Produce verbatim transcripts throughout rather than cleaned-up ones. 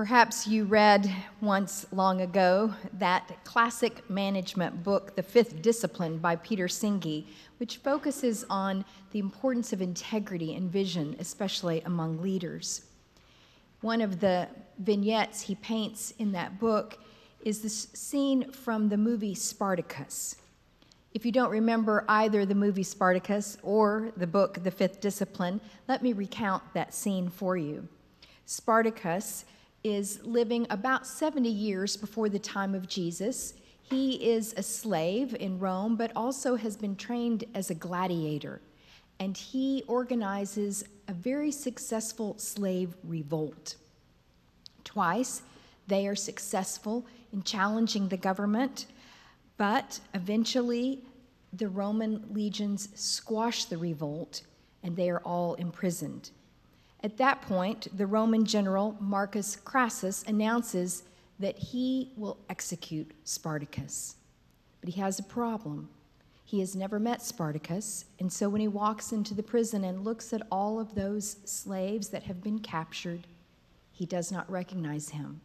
Perhaps you read once long ago that classic management book, The Fifth Discipline by Peter Senge, which focuses on the importance of integrity and vision, especially among leaders. One of the vignettes he paints in that book is the scene from the movie Spartacus. If you don't remember either the movie Spartacus or the book The Fifth Discipline, let me recount that scene for you. Spartacus is living about seventy years before the time of Jesus. He is a slave in Rome, but also has been trained as a gladiator. And he organizes a very successful slave revolt. Twice, they are successful in challenging the government, but eventually the Roman legions squash the revolt and they are all imprisoned. At that point, the Roman general Marcus Crassus announces that he will execute Spartacus. But he has a problem. He has never met Spartacus, and so when he walks into the prison and looks at all of those slaves that have been captured, he does not recognize him.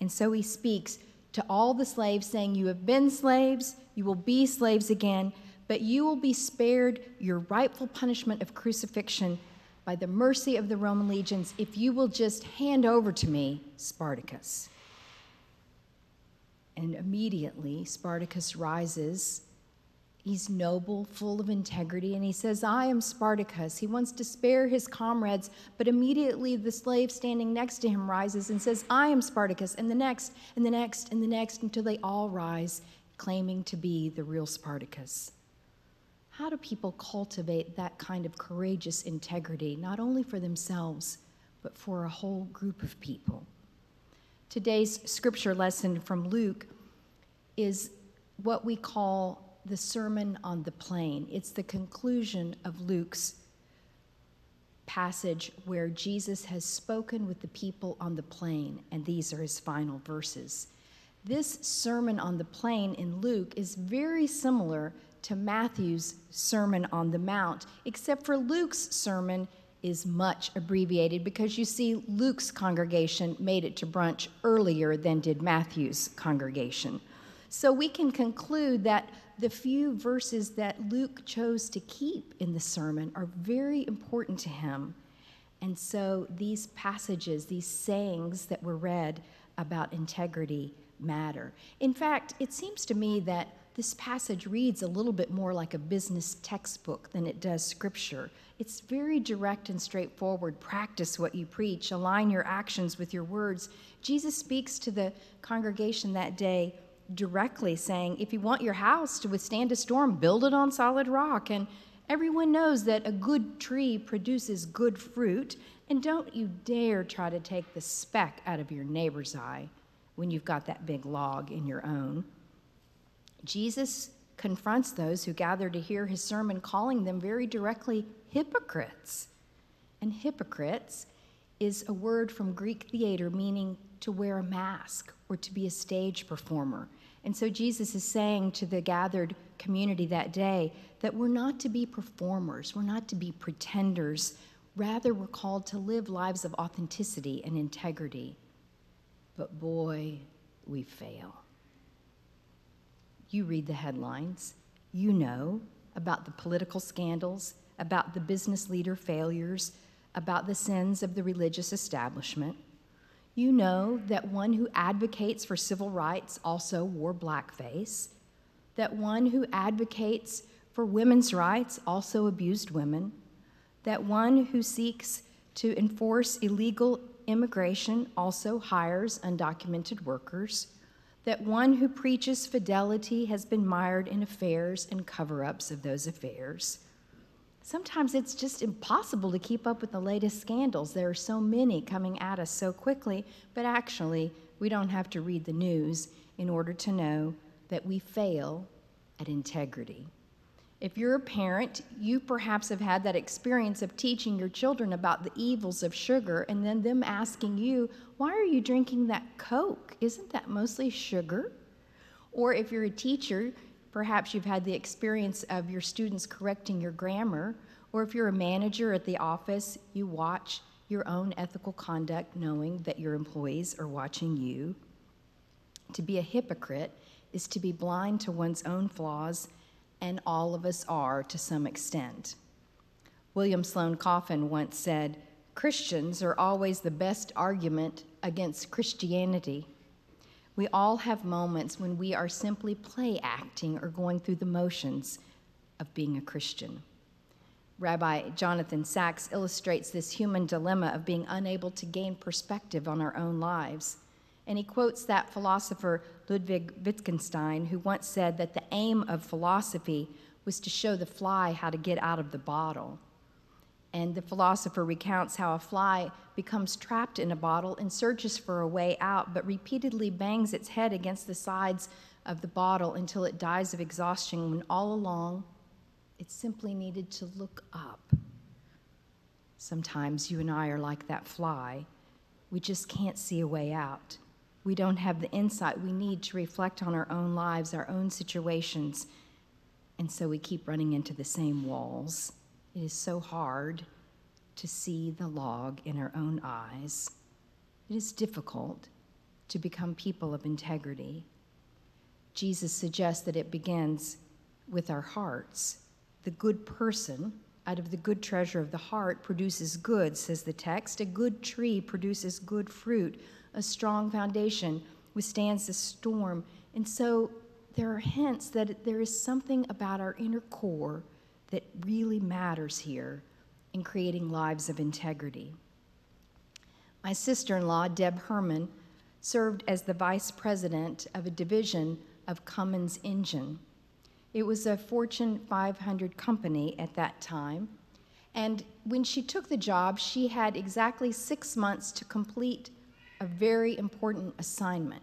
And so he speaks to all the slaves, saying, "You have been slaves, you will be slaves again, but you will be spared your rightful punishment of crucifixion by the mercy of the Roman legions, if you will just hand over to me Spartacus." And immediately Spartacus rises. He's noble, full of integrity, and he says, "I am Spartacus." He wants to spare his comrades, but immediately the slave standing next to him rises and says, "I am Spartacus," and the next, and the next, and the next, until they all rise, claiming to be the real Spartacus. How do people cultivate that kind of courageous integrity, not only for themselves, but for a whole group of people? Today's scripture lesson from Luke is what we call the Sermon on the Plain. It's the conclusion of Luke's passage where Jesus has spoken with the people on the plain, and these are his final verses. This Sermon on the Plain in Luke is very similar to Matthew's Sermon on the Mount, except for Luke's sermon is much abbreviated because you see Luke's congregation made it to brunch earlier than did Matthew's congregation. So we can conclude that the few verses that Luke chose to keep in the sermon are very important to him. And so these passages, these sayings that were read about integrity matter. In fact, it seems to me that this passage reads a little bit more like a business textbook than it does scripture. It's very direct and straightforward. Practice what you preach. Align your actions with your words. Jesus speaks to the congregation that day directly, saying, if you want your house to withstand a storm, build it on solid rock. And everyone knows that a good tree produces good fruit. And don't you dare try to take the speck out of your neighbor's eye when you've got that big log in your own. Jesus confronts those who gather to hear his sermon, calling them very directly hypocrites. And hypocrites is a word from Greek theater meaning to wear a mask or to be a stage performer. And so Jesus is saying to the gathered community that day that we're not to be performers, we're not to be pretenders. Rather, we're called to live lives of authenticity and integrity. But boy, we fail. You read the headlines, you know about the political scandals, about the business leader failures, about the sins of the religious establishment. You know that one who advocates for civil rights also wore blackface, that one who advocates for women's rights also abused women, that one who seeks to enforce illegal immigration also hires undocumented workers, that one who preaches fidelity has been mired in affairs and cover-ups of those affairs. Sometimes it's just impossible to keep up with the latest scandals. There are so many coming at us so quickly, but actually, we don't have to read the news in order to know that we fail at integrity. If you're a parent, you perhaps have had that experience of teaching your children about the evils of sugar and then them asking you, why are you drinking that Coke? Isn't that mostly sugar? Or if you're a teacher, perhaps you've had the experience of your students correcting your grammar. Or if you're a manager at the office, you watch your own ethical conduct, knowing that your employees are watching you. To be a hypocrite is to be blind to one's own flaws, and all of us are to some extent. William Sloane Coffin once said, "Christians are always the best argument against Christianity." We all have moments when we are simply play acting or going through the motions of being a Christian. Rabbi Jonathan Sachs illustrates this human dilemma of being unable to gain perspective on our own lives. And he quotes that philosopher Ludwig Wittgenstein, who once said that the aim of philosophy was to show the fly how to get out of the bottle. And the philosopher recounts how a fly becomes trapped in a bottle and searches for a way out, but repeatedly bangs its head against the sides of the bottle until it dies of exhaustion, when all along it simply needed to look up. Sometimes you and I are like that fly. We just can't see a way out. We don't have the insight we need to reflect on our own lives, our own situations, and so we keep running into the same walls. It is so hard to see the log in our own eyes. It is difficult to become people of integrity. Jesus suggests that it begins with our hearts. The good person, out of the good treasure of the heart, produces good, says the text. A good tree produces good fruit. A strong foundation withstands the storm. And so there are hints that there is something about our inner core that really matters here in creating lives of integrity. My sister-in-law, Deb Herman, served as the vice president of a division of Cummins Engine. It was a Fortune five hundred company at that time, and when she took the job, she had exactly six months to complete a very important assignment.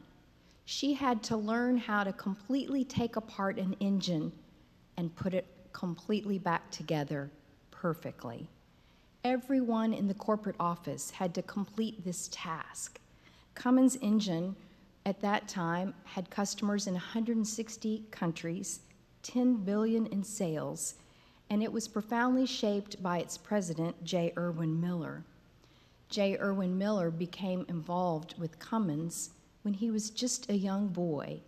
She had to learn how to completely take apart an engine and put it completely back together perfectly. Everyone in the corporate office had to complete this task. Cummins Engine at that time had customers in one hundred sixty countries, ten billion dollars in sales, and it was profoundly shaped by its president, J. Irwin Miller. J. Irwin Miller became involved with Cummins when he was just a young boy,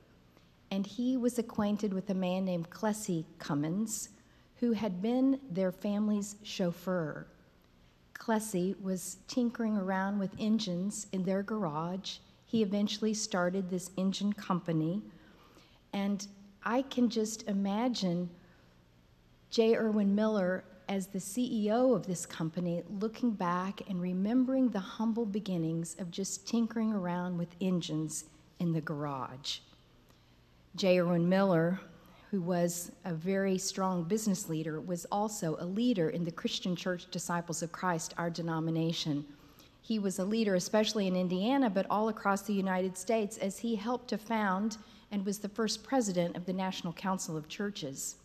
and he was acquainted with a man named Clessie Cummins, who had been their family's chauffeur. Clessie was tinkering around with engines in their garage. He eventually started this engine company, and I can just imagine J. Irwin Miller as the C E O of this company looking back and remembering the humble beginnings of just tinkering around with engines in the garage. J. Irwin Miller, who was a very strong business leader, was also a leader in the Christian Church Disciples of Christ, our denomination. He was a leader, especially in Indiana, but all across the United States, as he helped to found and was the first president of the National Council of Churches.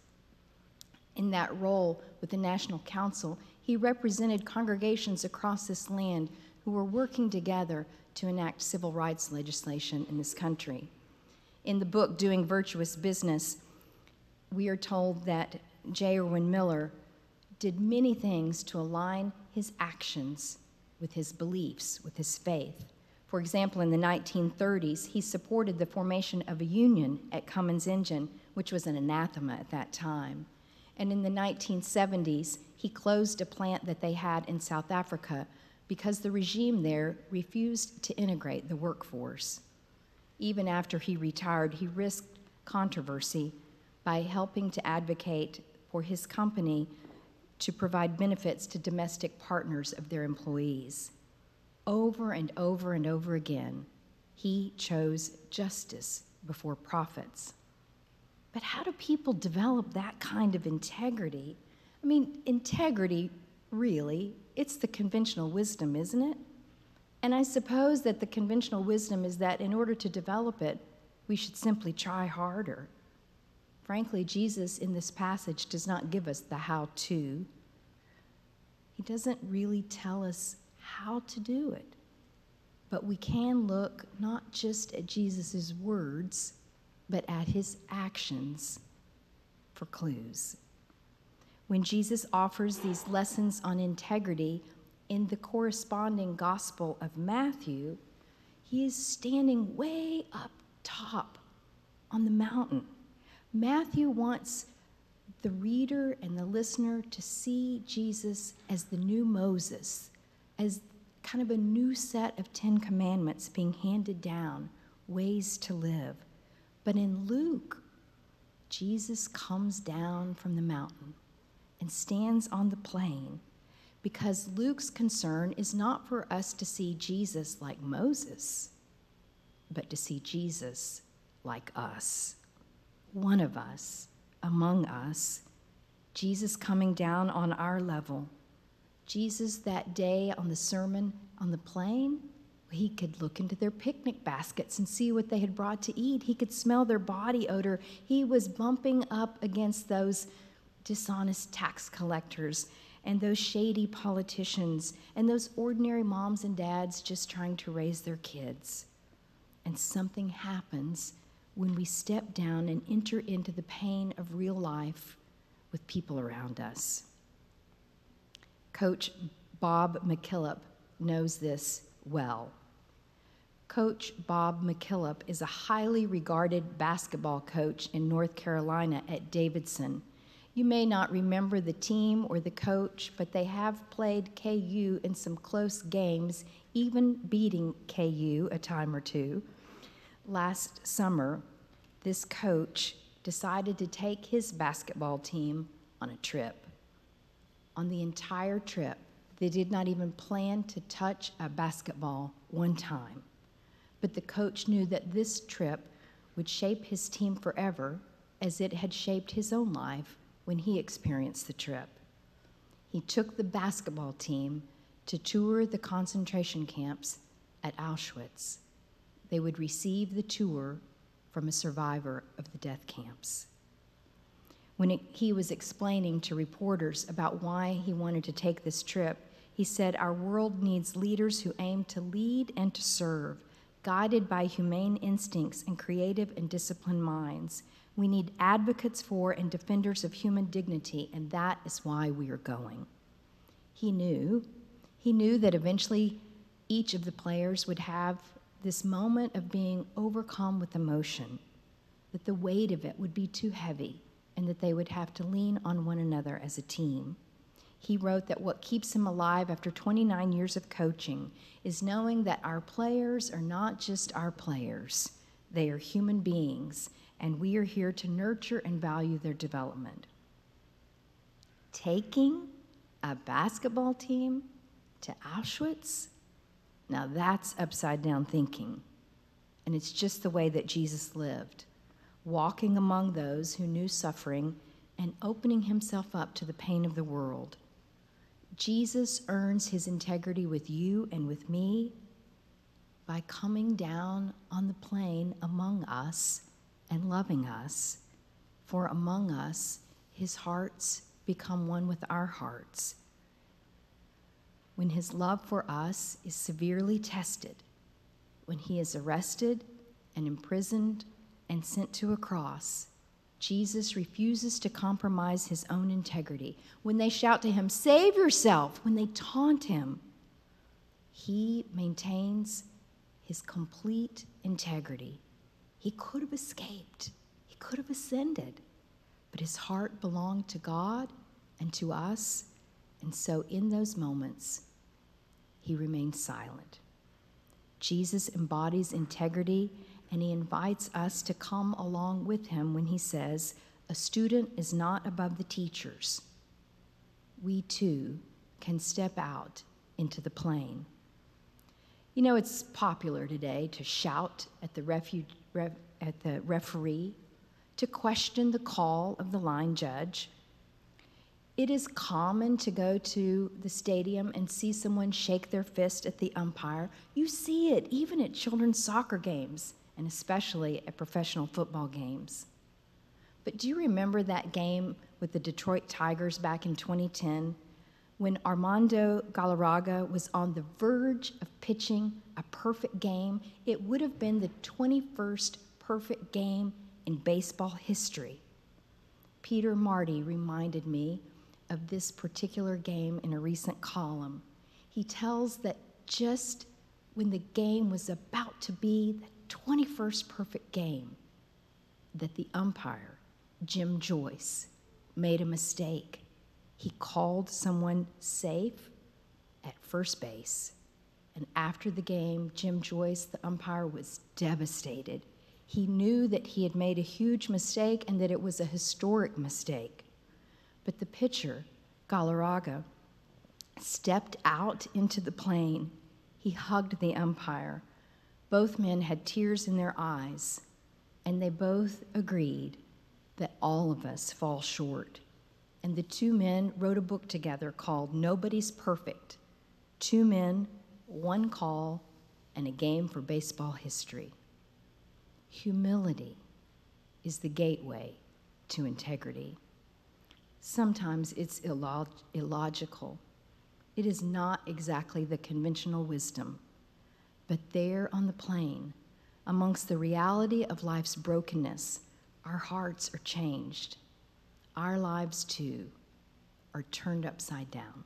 In that role with the National Council, he represented congregations across this land who were working together to enact civil rights legislation in this country. In the book, Doing Virtuous Business, we are told that J. Irwin Miller did many things to align his actions with his beliefs, with his faith. For example, in the nineteen thirties, he supported the formation of a union at Cummins Engine, which was an anathema at that time. And in the nineteen seventies, he closed a plant that they had in South Africa because the regime there refused to integrate the workforce. Even after he retired, he risked controversy by helping to advocate for his company to provide benefits to domestic partners of their employees. Over and over and over again, he chose justice before profits. But how do people develop that kind of integrity? I mean, integrity, really, it's the conventional wisdom, isn't it? And I suppose that the conventional wisdom is that in order to develop it, we should simply try harder. Frankly, Jesus in this passage does not give us the how-to. He doesn't really tell us how to do it. But we can look not just at Jesus' words, but at his actions for clues. When Jesus offers these lessons on integrity in the corresponding Gospel of Matthew, he is standing way up top on the mountain. Matthew wants the reader and the listener to see Jesus as the new Moses, as kind of a new set of Ten Commandments being handed down, ways to live. But in Luke, Jesus comes down from the mountain and stands on the plain, because Luke's concern is not for us to see Jesus like Moses, but to see Jesus like us, one of us, among us, Jesus coming down on our level. Jesus that day on the Sermon on the Plain, he could look into their picnic baskets and see what they had brought to eat. He could smell their body odor. He was bumping up against those dishonest tax collectors and those shady politicians and those ordinary moms and dads just trying to raise their kids. And something happens when we step down and enter into the pain of real life with people around us. Coach Bob McKillop knows this well. Coach Bob McKillop is a highly regarded basketball coach in North Carolina at Davidson. You may not remember the team or the coach, but they have played K U in some close games, even beating K U a time or two. Last summer, this coach decided to take his basketball team on a trip. On the entire trip, they did not even plan to touch a basketball one time. But the coach knew that this trip would shape his team forever, as it had shaped his own life when he experienced the trip. He took the basketball team to tour the concentration camps at Auschwitz. They would receive the tour from a survivor of the death camps. When it, he was explaining to reporters about why he wanted to take this trip, he said, "Our world needs leaders who aim to lead and to serve, guided by humane instincts and creative and disciplined minds. We need advocates for and defenders of human dignity, and that is why we are going." He knew, he knew that eventually each of the players would have this moment of being overcome with emotion, that the weight of it would be too heavy, and that they would have to lean on one another as a team. He wrote that what keeps him alive after twenty-nine years of coaching is knowing that our players are not just our players. They are human beings, and we are here to nurture and value their development. Taking a basketball team to Auschwitz? Now that's upside-down thinking, and it's just the way that Jesus lived, walking among those who knew suffering and opening himself up to the pain of the world. Jesus earns his integrity with you and with me by coming down on the plain among us and loving us, for among us, his hearts become one with our hearts. When his love for us is severely tested, when he is arrested and imprisoned and sent to a cross, Jesus refuses to compromise his own integrity. When they shout to him, "Save yourself," when they taunt him, he maintains his complete integrity. He could have escaped, he could have ascended, but his heart belonged to God and to us, and so in those moments, he remained silent. Jesus embodies integrity, and he invites us to come along with him when he says, "A student is not above the teachers." We too can step out into the plain. You know, it's popular today to shout at the, refu- ref- at the referee, to question the call of the line judge. It is common to go to the stadium and see someone shake their fist at the umpire. You see it even at children's soccer games, and especially at professional football games. But do you remember that game with the Detroit Tigers back in twenty ten, when Armando Galarraga was on the verge of pitching a perfect game? It would have been the twenty-first perfect game in baseball history. Peter Marty reminded me of this particular game in a recent column. he tells that just when the game was about to be the twenty-first perfect game, that the umpire, Jim Joyce, made a mistake. He called someone safe at first base. And after the game, Jim Joyce, the umpire, was devastated. He knew that he had made a huge mistake and that it was a historic mistake. But the pitcher, Galarraga, stepped out into the plane. He hugged the umpire. Both men had tears in their eyes, and they both agreed that all of us fall short. And the two men wrote a book together called Nobody's Perfect. Two men, one call, and a game for baseball history. Humility is the gateway to integrity. Sometimes it's illog- illogical. It is not exactly the conventional wisdom. But there on the plain, amongst the reality of life's brokenness, our hearts are changed. Our lives, too, are turned upside down.